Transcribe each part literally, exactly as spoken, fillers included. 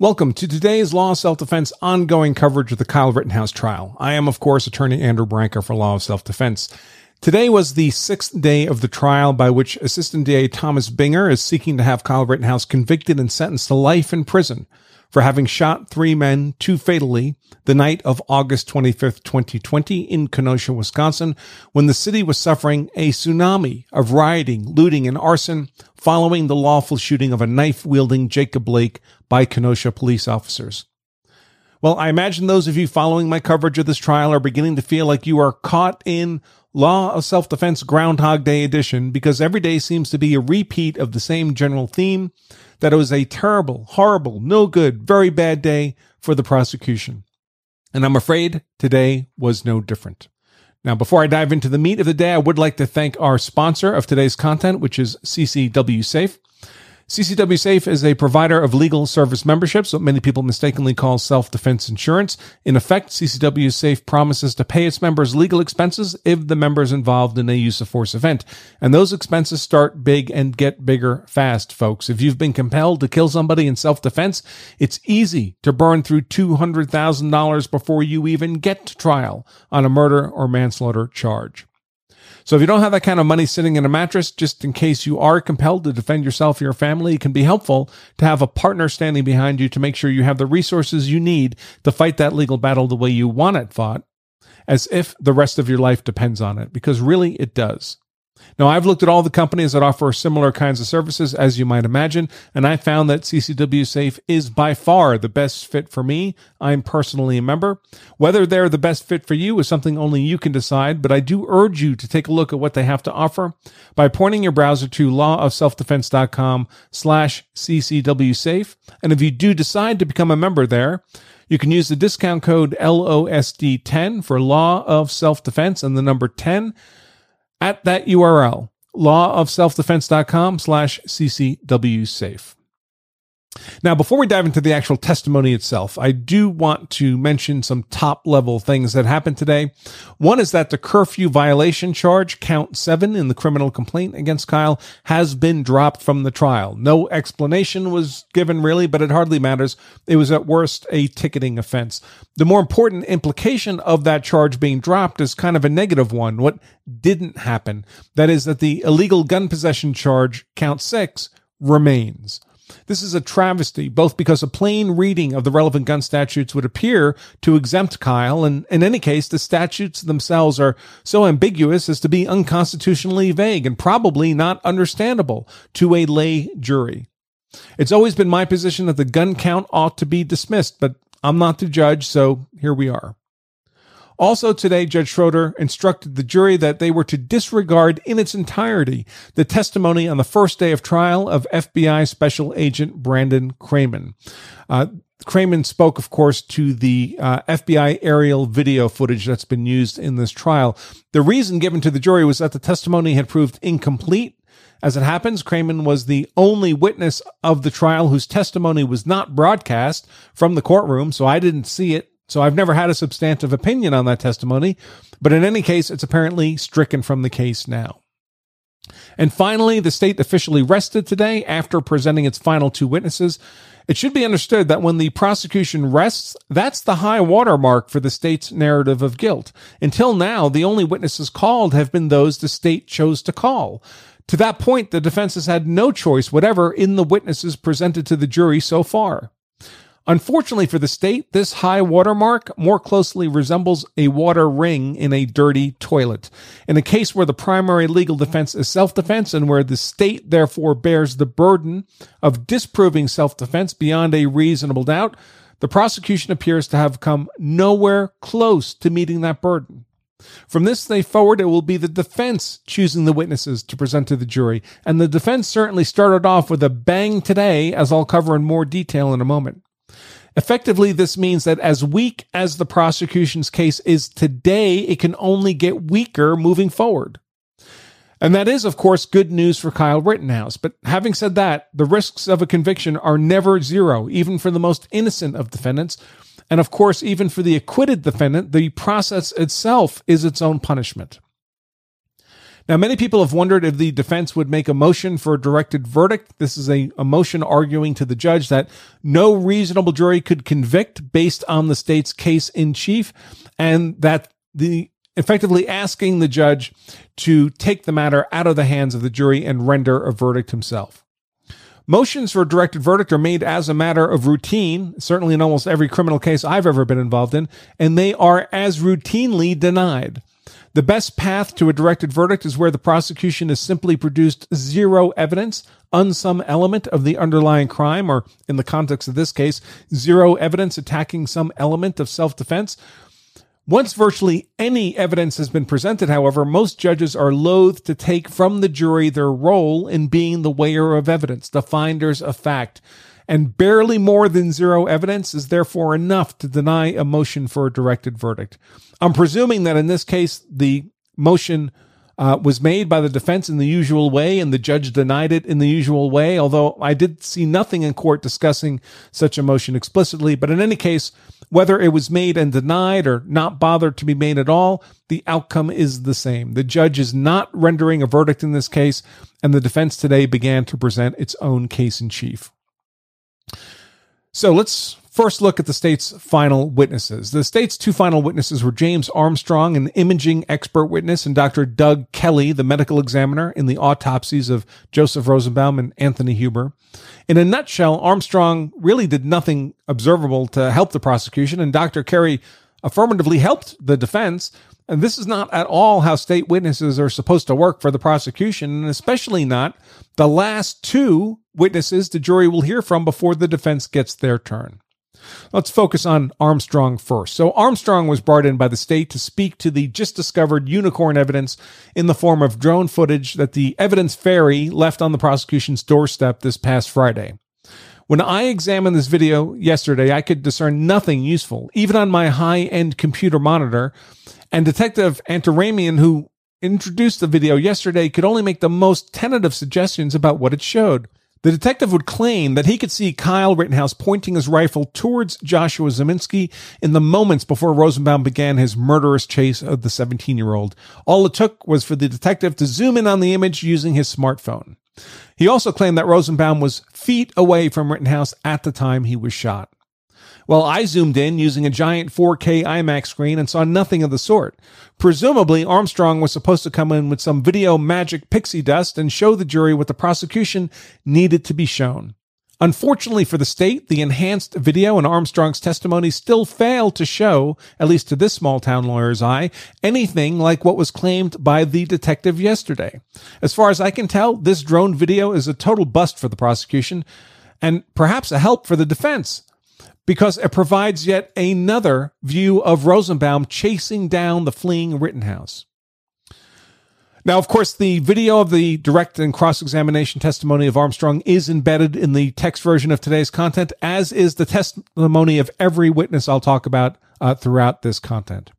Welcome to today's Law of Self-Defense ongoing coverage of the Kyle Rittenhouse trial. I am, of course, attorney Andrew Branca for Law of Self-Defense. Today was the sixth day of the trial by which Assistant D A Thomas Binger is seeking to have Kyle Rittenhouse convicted and sentenced to life in prison for having shot three men, two fatally, the night of August twenty-fifth, twenty twenty in Kenosha, Wisconsin, when the city was suffering a tsunami of rioting, looting, and arson following the lawful shooting of a knife-wielding Jacob Blake by Kenosha police officers. Well, I imagine those of you following my coverage of this trial are beginning to feel like you are caught in Law of Self-Defense Groundhog Day edition, because every day seems to be a repeat of the same general theme, that it was a terrible, horrible, no good, very bad day for the prosecution. And I'm afraid today was no different. Now, before I dive into the meat of the day, I would like to thank our sponsor of today's content, which is C C W Safe. C C W Safe is a provider of legal service memberships, what many people mistakenly call self-defense insurance. In effect, C C W Safe promises to pay its members legal expenses if the member is involved in a use of force event. And those expenses start big and get bigger fast, folks. If you've been compelled to kill somebody in self-defense, it's easy to burn through two hundred thousand dollars before you even get to trial on a murder or manslaughter charge. So if you don't have that kind of money sitting in a mattress, just in case you are compelled to defend yourself or your family, it can be helpful to have a partner standing behind you to make sure you have the resources you need to fight that legal battle the way you want it fought, as if the rest of your life depends on it, because really it does. Now, I've looked at all the companies that offer similar kinds of services, as you might imagine, and I found that C C W Safe is by far the best fit for me. I'm personally a member. Whether they're the best fit for you is something only you can decide, but I do urge you to take a look at what they have to offer by pointing your browser to law of self defense dot com slash C C W Safe. And if you do decide to become a member there, you can use the discount code L O S D ten for Law of Self-Defense and the number ten, at that U R L, law of self defense dot com slash C C W Safe. Now, before we dive into the actual testimony itself, I do want to mention some top-level things that happened today. One is that the curfew violation charge, count seven in the criminal complaint against Kyle, has been dropped from the trial. No explanation was given, really, but it hardly matters. It was, at worst, a ticketing offense. The more important implication of that charge being dropped is kind of a negative one, what didn't happen. That is that the illegal gun possession charge, count six, remains. This is a travesty, both because a plain reading of the relevant gun statutes would appear to exempt Kyle, and in any case, the statutes themselves are so ambiguous as to be unconstitutionally vague and probably not understandable to a lay jury. It's always been my position that the gun count ought to be dismissed, but I'm not the judge, so here we are. Also today, Judge Schroeder instructed the jury that they were to disregard in its entirety the testimony on the first day of trial of F B I Special Agent Brandon Kraman. Uh, Kraman spoke, of course, to the uh, F B I aerial video footage that's been used in this trial. The reason given to the jury was that the testimony had proved incomplete. As it happens, Kraman was the only witness of the trial whose testimony was not broadcast from the courtroom, so I didn't see it. So I've never had a substantive opinion on that testimony, but in any case, it's apparently stricken from the case now. And finally, the state officially rested today after presenting its final two witnesses. It should be understood that when the prosecution rests, that's the high watermark for the state's narrative of guilt. Until now, the only witnesses called have been those the state chose to call. To that point, the defense has had no choice whatever in the witnesses presented to the jury so far. Unfortunately for the state, this high watermark more closely resembles a water ring in a dirty toilet. In a case where the primary legal defense is self-defense and where the state therefore bears the burden of disproving self-defense beyond a reasonable doubt, the prosecution appears to have come nowhere close to meeting that burden. From this day forward, it will be the defense choosing the witnesses to present to the jury, and the defense certainly started off with a bang today, as I'll cover in more detail in a moment. Effectively, this means that as weak as the prosecution's case is today, it can only get weaker moving forward. And that is, of course, good news for Kyle Rittenhouse. But having said that, the risks of a conviction are never zero, even for the most innocent of defendants. And of course, even for the acquitted defendant, the process itself is its own punishment. Now, many people have wondered if the defense would make a motion for a directed verdict. This is a, a motion arguing to the judge that no reasonable jury could convict based on the state's case in chief, and that the effectively asking the judge to take the matter out of the hands of the jury and render a verdict himself. Motions for a directed verdict are made as a matter of routine, certainly in almost every criminal case I've ever been involved in, and they are as routinely denied. The best path to a directed verdict is where the prosecution has simply produced zero evidence on some element of the underlying crime, or in the context of this case, zero evidence attacking some element of self-defense. Once virtually any evidence has been presented, however, most judges are loath to take from the jury their role in being the weigher of evidence, the finders of fact, and barely more than zero evidence is therefore enough to deny a motion for a directed verdict. I'm presuming that in this case, the motion uh, was made by the defense in the usual way, and the judge denied it in the usual way, although I did see nothing in court discussing such a motion explicitly. But in any case, whether it was made and denied or not bothered to be made at all, the outcome is the same. The judge is not rendering a verdict in this case, and the defense today began to present its own case in chief. So let's first look at the state's final witnesses. The state's two final witnesses were James Armstrong, an imaging expert witness, and Doctor Doug Kelly, the medical examiner in the autopsies of Joseph Rosenbaum and Anthony Huber. In a nutshell, Armstrong really did nothing observable to help the prosecution, and Doctor Kelly affirmatively helped the defense. And this is not at all how state witnesses are supposed to work for the prosecution, and especially not the last two witnesses the jury will hear from before the defense gets their turn. Let's focus on Armstrong first. So Armstrong was brought in by the state to speak to the just-discovered unicorn evidence in the form of drone footage that the evidence fairy left on the prosecution's doorstep this past Friday. When I examined this video yesterday, I could discern nothing useful, even on my high-end computer monitor, and Detective Antaramian, who introduced the video yesterday, could only make the most tentative suggestions about what it showed. The detective would claim that he could see Kyle Rittenhouse pointing his rifle towards Joshua Ziminski in the moments before Rosenbaum began his murderous chase of the seventeen-year-old. All it took was for the detective to zoom in on the image using his smartphone. He also claimed that Rosenbaum was feet away from Rittenhouse at the time he was shot. Well, I zoomed in using a giant four K IMAX screen and saw nothing of the sort. Presumably, Armstrong was supposed to come in with some video magic pixie dust and show the jury what the prosecution needed to be shown. Unfortunately for the state, the enhanced video and Armstrong's testimony still failed to show, at least to this small-town lawyer's eye, anything like what was claimed by the detective yesterday. As far as I can tell, this drone video is a total bust for the prosecution and perhaps a help for the defense, because it provides yet another view of Rosenbaum chasing down the fleeing Rittenhouse. Now, of course, the video of the direct and cross-examination testimony of Armstrong is embedded in the text version of today's content, as is the testimony of every witness I'll talk about uh, throughout this content.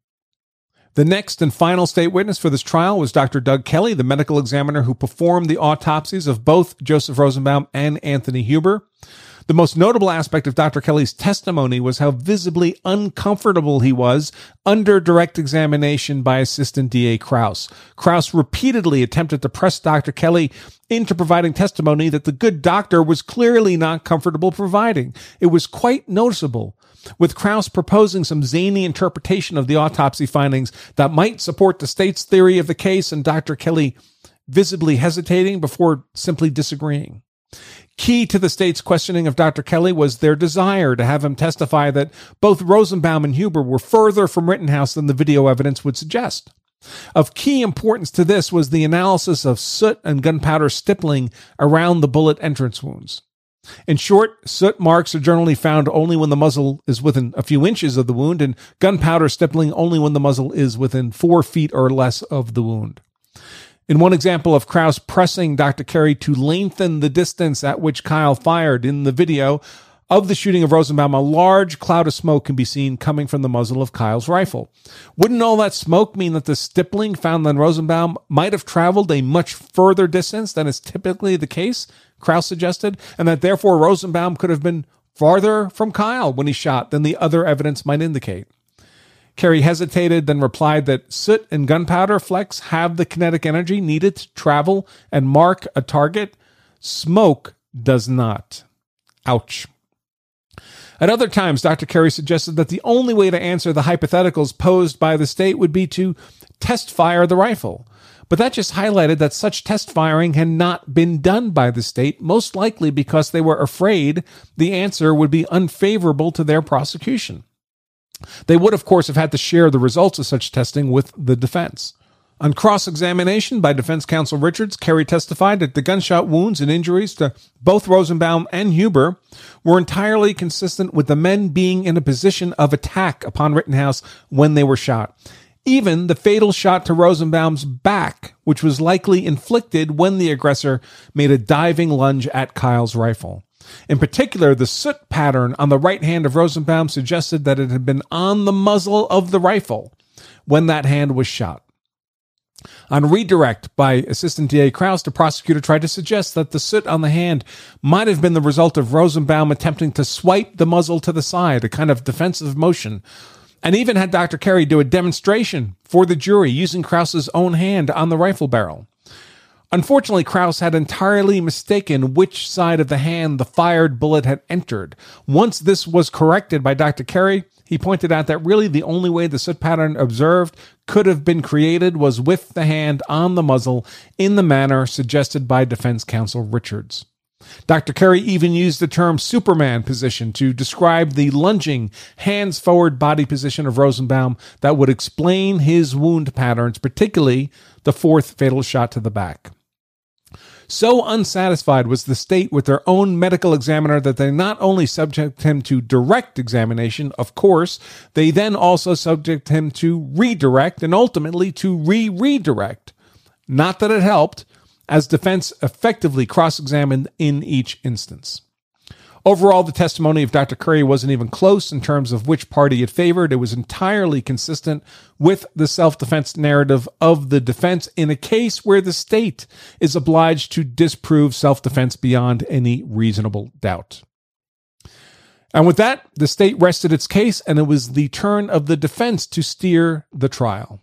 The next and final state witness for this trial was Doctor Doug Kelly, the medical examiner who performed the autopsies of both Joseph Rosenbaum and Anthony Huber. The most notable aspect of Doctor Kelly's testimony was how visibly uncomfortable he was under direct examination by Assistant D A Krause. Krause repeatedly attempted to press Doctor Kelly into providing testimony that the good doctor was clearly not comfortable providing. It was quite noticeable, with Krause proposing some zany interpretation of the autopsy findings that might support the state's theory of the case, and Doctor Kelly visibly hesitating before simply disagreeing. Key to the state's questioning of Doctor Kelly was their desire to have him testify that both Rosenbaum and Huber were further from Rittenhouse than the video evidence would suggest. Of key importance to this was the analysis of soot and gunpowder stippling around the bullet entrance wounds. In short, soot marks are generally found only when the muzzle is within a few inches of the wound, and gunpowder stippling only when the muzzle is within four feet or less of the wound. In one example of Krause pressing Doctor Kelly to lengthen the distance at which Kyle fired in the video of the shooting of Rosenbaum, a large cloud of smoke can be seen coming from the muzzle of Kyle's rifle. Wouldn't all that smoke mean that the stippling found on Rosenbaum might have traveled a much further distance than is typically the case, Krause suggested, and that therefore Rosenbaum could have been farther from Kyle when he shot than the other evidence might indicate? Kerry hesitated, then replied that soot and gunpowder flecks have the kinetic energy needed to travel and mark a target. Smoke does not. Ouch. At other times, Doctor Kerry suggested that the only way to answer the hypotheticals posed by the state would be to test fire the rifle. But that just highlighted that such test firing had not been done by the state, most likely because they were afraid the answer would be unfavorable to their prosecution. They would, of course, have had to share the results of such testing with the defense. On cross-examination by defense counsel Richards, Kerry testified that the gunshot wounds and injuries to both Rosenbaum and Huber were entirely consistent with the men being in a position of attack upon Rittenhouse when they were shot. Even the fatal shot to Rosenbaum's back, which was likely inflicted when the aggressor made a diving lunge at Kyle's rifle. In particular, the soot pattern on the right hand of Rosenbaum suggested that it had been on the muzzle of the rifle when that hand was shot. On redirect by Assistant D A Krause, the prosecutor tried to suggest that the soot on the hand might have been the result of Rosenbaum attempting to swipe the muzzle to the side, a kind of defensive motion, and even had Doctor Kerry do a demonstration for the jury using Krause's own hand on the rifle barrel. Unfortunately, Krause had entirely mistaken which side of the hand the fired bullet had entered. Once this was corrected by Doctor Kerry, he pointed out that really the only way the soot pattern observed could have been created was with the hand on the muzzle in the manner suggested by defense counsel Richards. Doctor Kerry even used the term Superman position to describe the lunging, hands-forward body position of Rosenbaum that would explain his wound patterns, particularly the fourth fatal shot to the back. So unsatisfied was the state with their own medical examiner that they not only subject him to direct examination, of course, they then also subject him to redirect and ultimately to re-redirect. Not that it helped, as defense effectively cross-examined in each instance. Overall, the testimony of Doctor Kerry wasn't even close in terms of which party it favored. It was entirely consistent with the self-defense narrative of the defense in a case where the state is obliged to disprove self-defense beyond any reasonable doubt. And with that, the state rested its case, and it was the turn of the defense to steer the trial.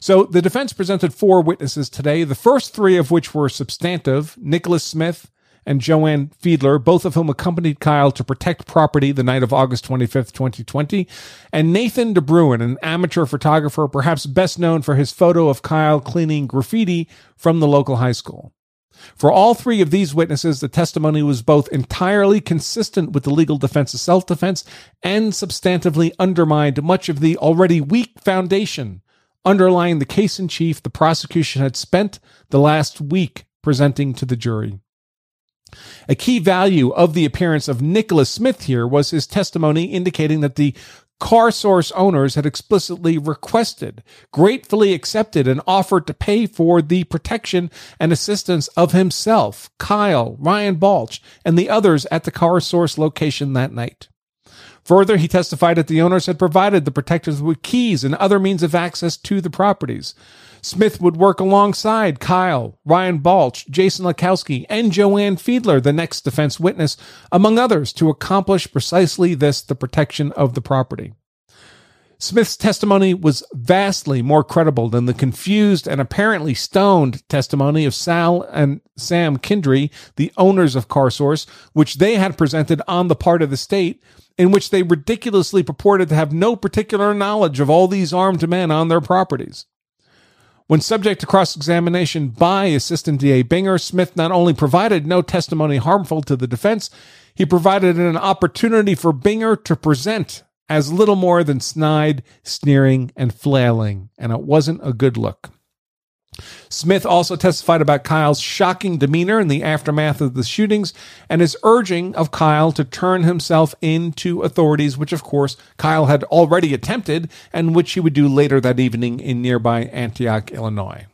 So the defense presented four witnesses today, the first three of which were substantive: Nicholas Smith and Joanne Fiedler, both of whom accompanied Kyle to protect property the night of August twenty-fifth, twenty twenty, and Nathan DeBruin, an amateur photographer, perhaps best known for his photo of Kyle cleaning graffiti from the local high school. For all three of these witnesses, the testimony was both entirely consistent with the legal defense of self-defense and substantively undermined much of the already weak foundation underlying the case in chief the prosecution had spent the last week presenting to the jury. A key value of the appearance of Nicholas Smith here was his testimony indicating that the Car Source owners had explicitly requested, gratefully accepted, and offered to pay for the protection and assistance of himself, Kyle, Ryan Balch, and the others at the Car Source location that night. Further, he testified that the owners had provided the protectors with keys and other means of access to the properties. Smith would work alongside Kyle, Ryan Balch, Jason Lackowski, and Joanne Fiedler, the next defense witness, among others, to accomplish precisely this, the protection of the property. Smith's testimony was vastly more credible than the confused and apparently stoned testimony of Sal and Sam Kindry, the owners of Car Source, which they had presented on the part of the state, in which they ridiculously purported to have no particular knowledge of all these armed men on their properties. When subject to cross-examination by Assistant D A Binger, Smith not only provided no testimony harmful to the defense, he provided an opportunity for Binger to present as little more than snide, sneering, and flailing, and it wasn't a good look. Smith also testified about Kyle's shocking demeanor in the aftermath of the shootings and his urging of Kyle to turn himself in to authorities, which, of course, Kyle had already attempted and which he would do later that evening in nearby Antioch, Illinois.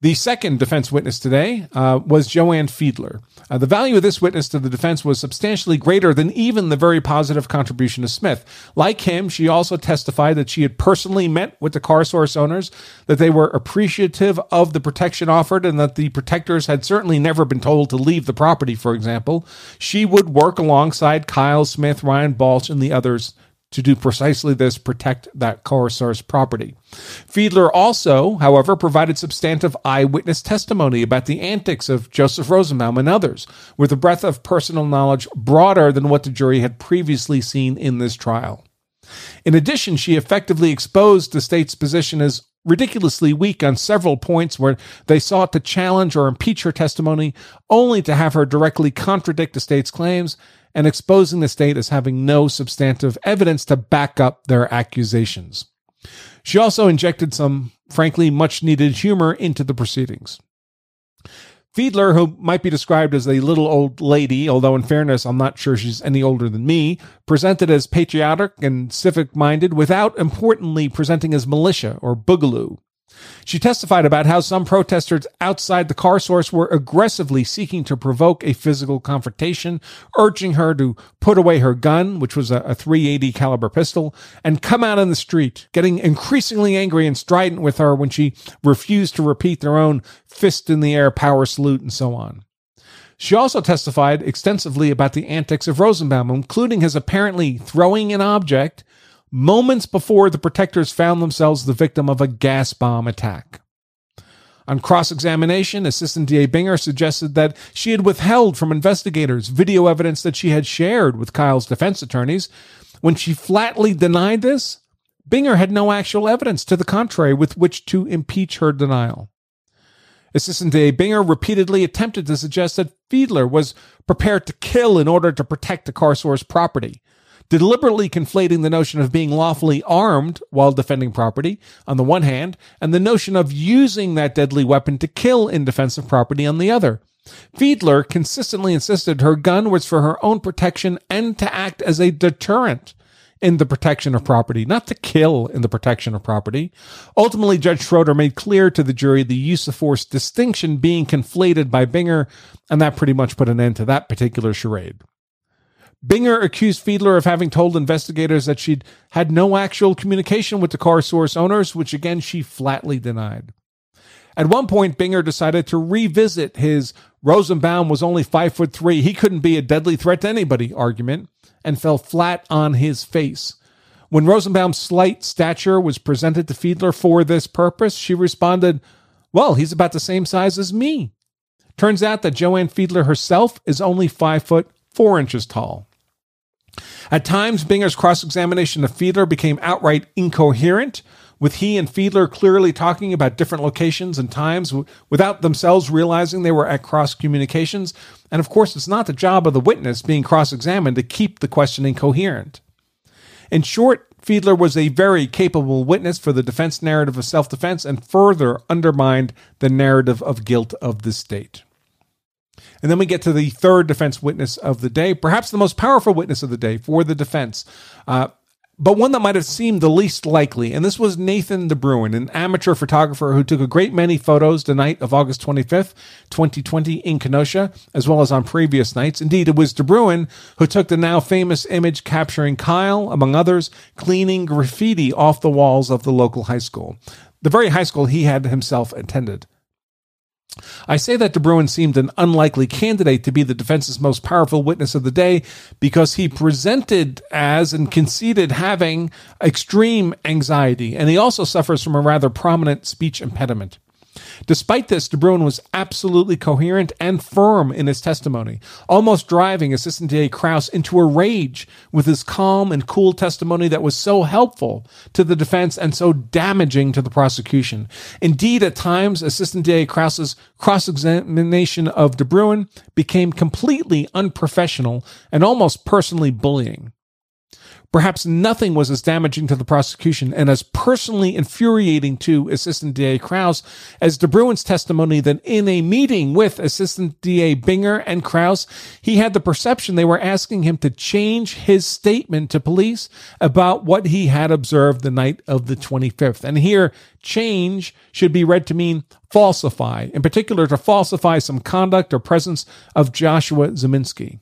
The second defense witness today uh, was Joanne Fiedler. Uh, the value of this witness to the defense was substantially greater than even the very positive contribution of Smith. Like him, she also testified that she had personally met with the Car Source owners, that they were appreciative of the protection offered, and that the protectors had certainly never been told to leave the property, for example. She would work alongside Kyle, Smith, Ryan Balch, and the others to do precisely this, protect that Car Source property. Fiedler also, however, provided substantive eyewitness testimony about the antics of Joseph Rosenbaum and others, with a breadth of personal knowledge broader than what the jury had previously seen in this trial. In addition, she effectively exposed the state's position as ridiculously weak on several points where they sought to challenge or impeach her testimony, only to have her directly contradict the state's claims, and exposing the state as having no substantive evidence to back up their accusations. She also injected some, frankly, much-needed humor into the proceedings. Fiedler, who might be described as a little old lady, although in fairness, I'm not sure she's any older than me, presented as patriotic and civic-minded without, importantly, presenting as militia or boogaloo. She testified about how some protesters outside the Car Source were aggressively seeking to provoke a physical confrontation, urging her to put away her gun, which was a, a three eighty caliber pistol, and come out in the street, getting increasingly angry and strident with her when she refused to repeat their own fist-in-the-air power salute and so on. She also testified extensively about the antics of Rosenbaum, including his apparently throwing an object moments before the protectors found themselves the victim of a gas bomb attack. On cross-examination, Assistant D A Binger suggested that she had withheld from investigators video evidence that she had shared with Kyle's defense attorneys. When she flatly denied this, Binger had no actual evidence to the contrary with which to impeach her denial. Assistant D A Binger repeatedly attempted to suggest that Fiedler was prepared to kill in order to protect the Car Source property, deliberately conflating the notion of being lawfully armed while defending property, on the one hand, and the notion of using that deadly weapon to kill in defense of property, on the other. Fiedler consistently insisted her gun was for her own protection and to act as a deterrent in the protection of property, not to kill in the protection of property. Ultimately, Judge Schroeder made clear to the jury the use of force distinction being conflated by Binger, and that pretty much put an end to that particular charade. Binger accused Fiedler of having told investigators that she'd had no actual communication with the Car Source owners, which again she flatly denied. At one point, Binger decided to revisit his Rosenbaum was only five foot three, he couldn't be a deadly threat to anybody argument, and fell flat on his face. When Rosenbaum's slight stature was presented to Fiedler for this purpose, she responded, "Well, he's about the same size as me." Turns out that Joanne Fiedler herself is only five foot four inches tall. At times, Binger's cross-examination of Fiedler became outright incoherent, with he and Fiedler clearly talking about different locations and times w- without themselves realizing they were at cross-communications. And of course, it's not the job of the witness being cross-examined to keep the questioning coherent. In short, Fiedler was a very capable witness for the defense narrative of self-defense and further undermined the narrative of guilt of the state. And then we get to the third defense witness of the day, perhaps the most powerful witness of the day for the defense, uh, but one that might have seemed the least likely. And this was Nathan DeBruin, an amateur photographer who took a great many photos the night of August twenty-fifth, twenty twenty in Kenosha, as well as on previous nights. Indeed, it was DeBruin who took the now famous image capturing Kyle, among others, cleaning graffiti off the walls of the local high school, the very high school he had himself attended. I say that DeBruin seemed an unlikely candidate to be the defense's most powerful witness of the day because he presented as and conceded having extreme anxiety, and he also suffers from a rather prominent speech impediment. Despite this, DeBruin was absolutely coherent and firm in his testimony, almost driving Assistant D A Krause into a rage with his calm and cool testimony that was so helpful to the defense and so damaging to the prosecution. Indeed, at times, Assistant D A Krause's cross-examination of DeBruin became completely unprofessional and almost personally bullying. Perhaps nothing was as damaging to the prosecution and as personally infuriating to Assistant D A Krause as DeBruin's testimony that in a meeting with Assistant D A Binger and Krause, he had the perception they were asking him to change his statement to police about what he had observed the night of the twenty-fifth. And here, change should be read to mean falsify, in particular to falsify some conduct or presence of Joshua Ziminski.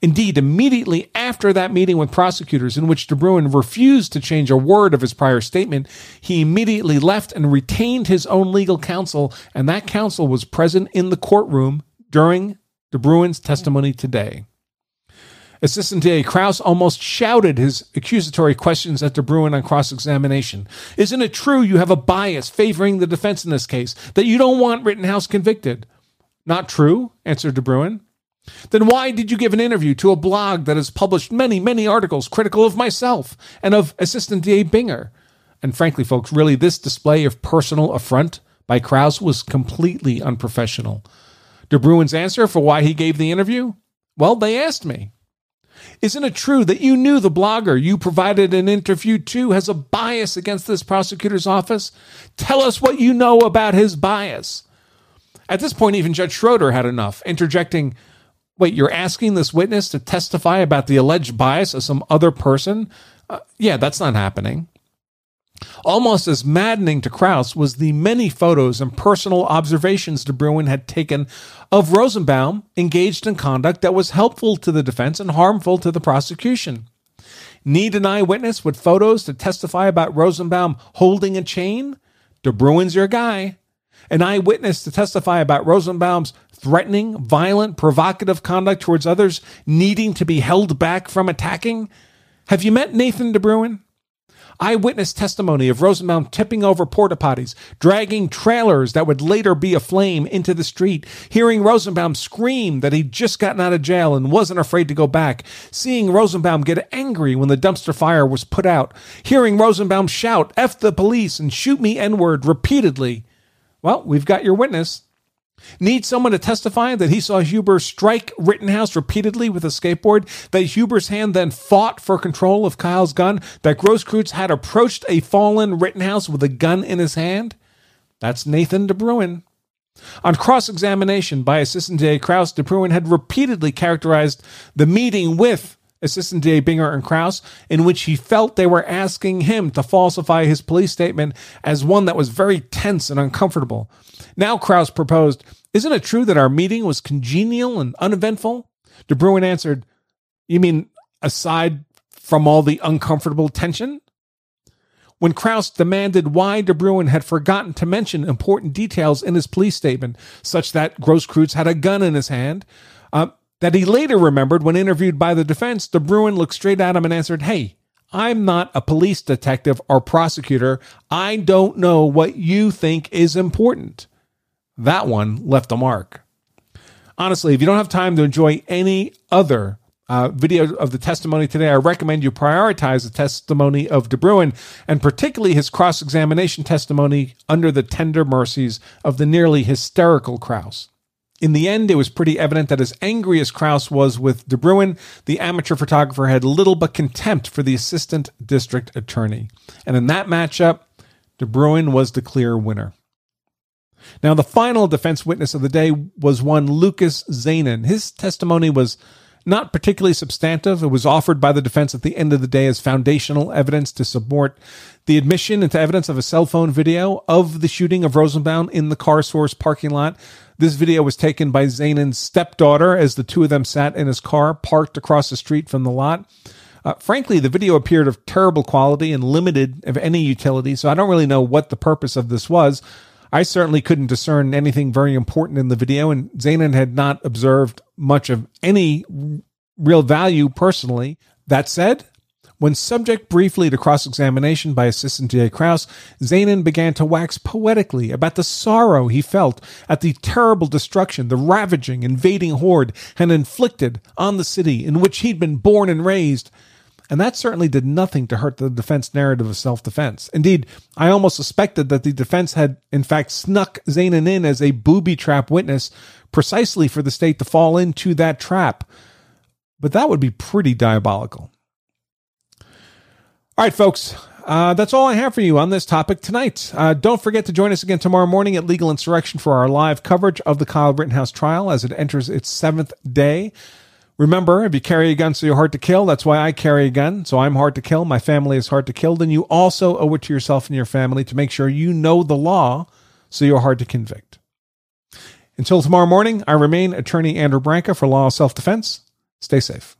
Indeed, immediately after that meeting with prosecutors in which DeBruin refused to change a word of his prior statement, he immediately left and retained his own legal counsel, and that counsel was present in the courtroom during DeBruin's testimony today. Assistant D A Krause almost shouted his accusatory questions at DeBruin on cross-examination. Isn't it true you have a bias favoring the defense in this case, that you don't want Rittenhouse convicted? Not true, answered DeBruin. Then why did you give an interview to a blog that has published many, many articles critical of myself and of Assistant D A Binger? And frankly, folks, really, this display of personal affront by Krause was completely unprofessional. DeBruin's answer for why he gave the interview? Well, they asked me. Isn't it true that you knew the blogger you provided an interview to has a bias against this prosecutor's office? Tell us what you know about his bias. At this point, even Judge Schroeder had enough, interjecting, wait, you're asking this witness to testify about the alleged bias of some other person? Uh, yeah, that's not happening. Almost as maddening to Krause was the many photos and personal observations DeBruin had taken of Rosenbaum engaged in conduct that was helpful to the defense and harmful to the prosecution. Need an eyewitness with photos to testify about Rosenbaum holding a chain? DeBruin's your guy. An eyewitness to testify about Rosenbaum's threatening, violent, provocative conduct towards others needing to be held back from attacking? Have you met Nathan DeBruin? Eyewitness testimony of Rosenbaum tipping over porta potties, dragging trailers that would later be aflame into the street, hearing Rosenbaum scream that he'd just gotten out of jail and wasn't afraid to go back, seeing Rosenbaum get angry when the dumpster fire was put out, hearing Rosenbaum shout, F the police and shoot me N-word repeatedly. Well, we've got your witness. Need someone to testify that he saw Huber strike Rittenhouse repeatedly with a skateboard, that Huber's hand then fought for control of Kyle's gun, that Grosskreutz had approached a fallen Rittenhouse with a gun in his hand? That's Nathan DeBruin. On cross-examination by Assistant D A Krause, DeBruin had repeatedly characterized the meeting with Assistant D A Binger and Krause, in which he felt they were asking him to falsify his police statement, as one that was very tense and uncomfortable. Now Krause proposed, isn't it true that our meeting was congenial and uneventful? DeBruin answered, you mean aside from all the uncomfortable tension? When Krause demanded why DeBruin had forgotten to mention important details in his police statement, such that Grosskreutz had a gun in his hand, uh, that he later remembered when interviewed by the defense, DeBruin looked straight at him and answered, hey, I'm not a police detective or prosecutor. I don't know what you think is important. That one left a mark. Honestly, if you don't have time to enjoy any other uh, video of the testimony today, I recommend you prioritize the testimony of DeBruin, and particularly his cross-examination testimony under the tender mercies of the nearly hysterical Krause. In the end, it was pretty evident that as angry as Krause was with DeBruin, the amateur photographer had little but contempt for the assistant district attorney. And in that matchup, DeBruin was the clear winner. Now, the final defense witness of the day was one Lucas Zanin. His testimony was not particularly substantive. It was offered by the defense at the end of the day as foundational evidence to support the admission into evidence of a cell phone video of the shooting of Rosenbaum in the Car Source parking lot. This video was taken by Zanin's stepdaughter as the two of them sat in his car parked across the street from the lot. Uh, frankly, the video appeared of terrible quality and limited of any utility, so I don't really know what the purpose of this was. I certainly couldn't discern anything very important in the video, and Zanin had not observed much of any real value personally. That said, when subject briefly to cross-examination by Assistant D A Krause, Zanin began to wax poetically about the sorrow he felt at the terrible destruction the ravaging, invading horde had inflicted on the city in which he'd been born and raised. And that certainly did nothing to hurt the defense narrative of self-defense. Indeed, I almost suspected that the defense had, in fact, snuck Zanin in as a booby trap witness precisely for the state to fall into that trap. But that would be pretty diabolical. All right, folks, uh, that's all I have for you on this topic tonight. Uh, don't forget to join us again tomorrow morning at Legal Insurrection for our live coverage of the Kyle Rittenhouse trial as it enters its seventh day. Remember, if you carry a gun so you're hard to kill, that's why I carry a gun, so I'm hard to kill, my family is hard to kill, then you also owe it to yourself and your family to make sure you know the law so you're hard to convict. Until tomorrow morning, I remain Attorney Andrew Branca for Law of Self-Defense. Stay safe.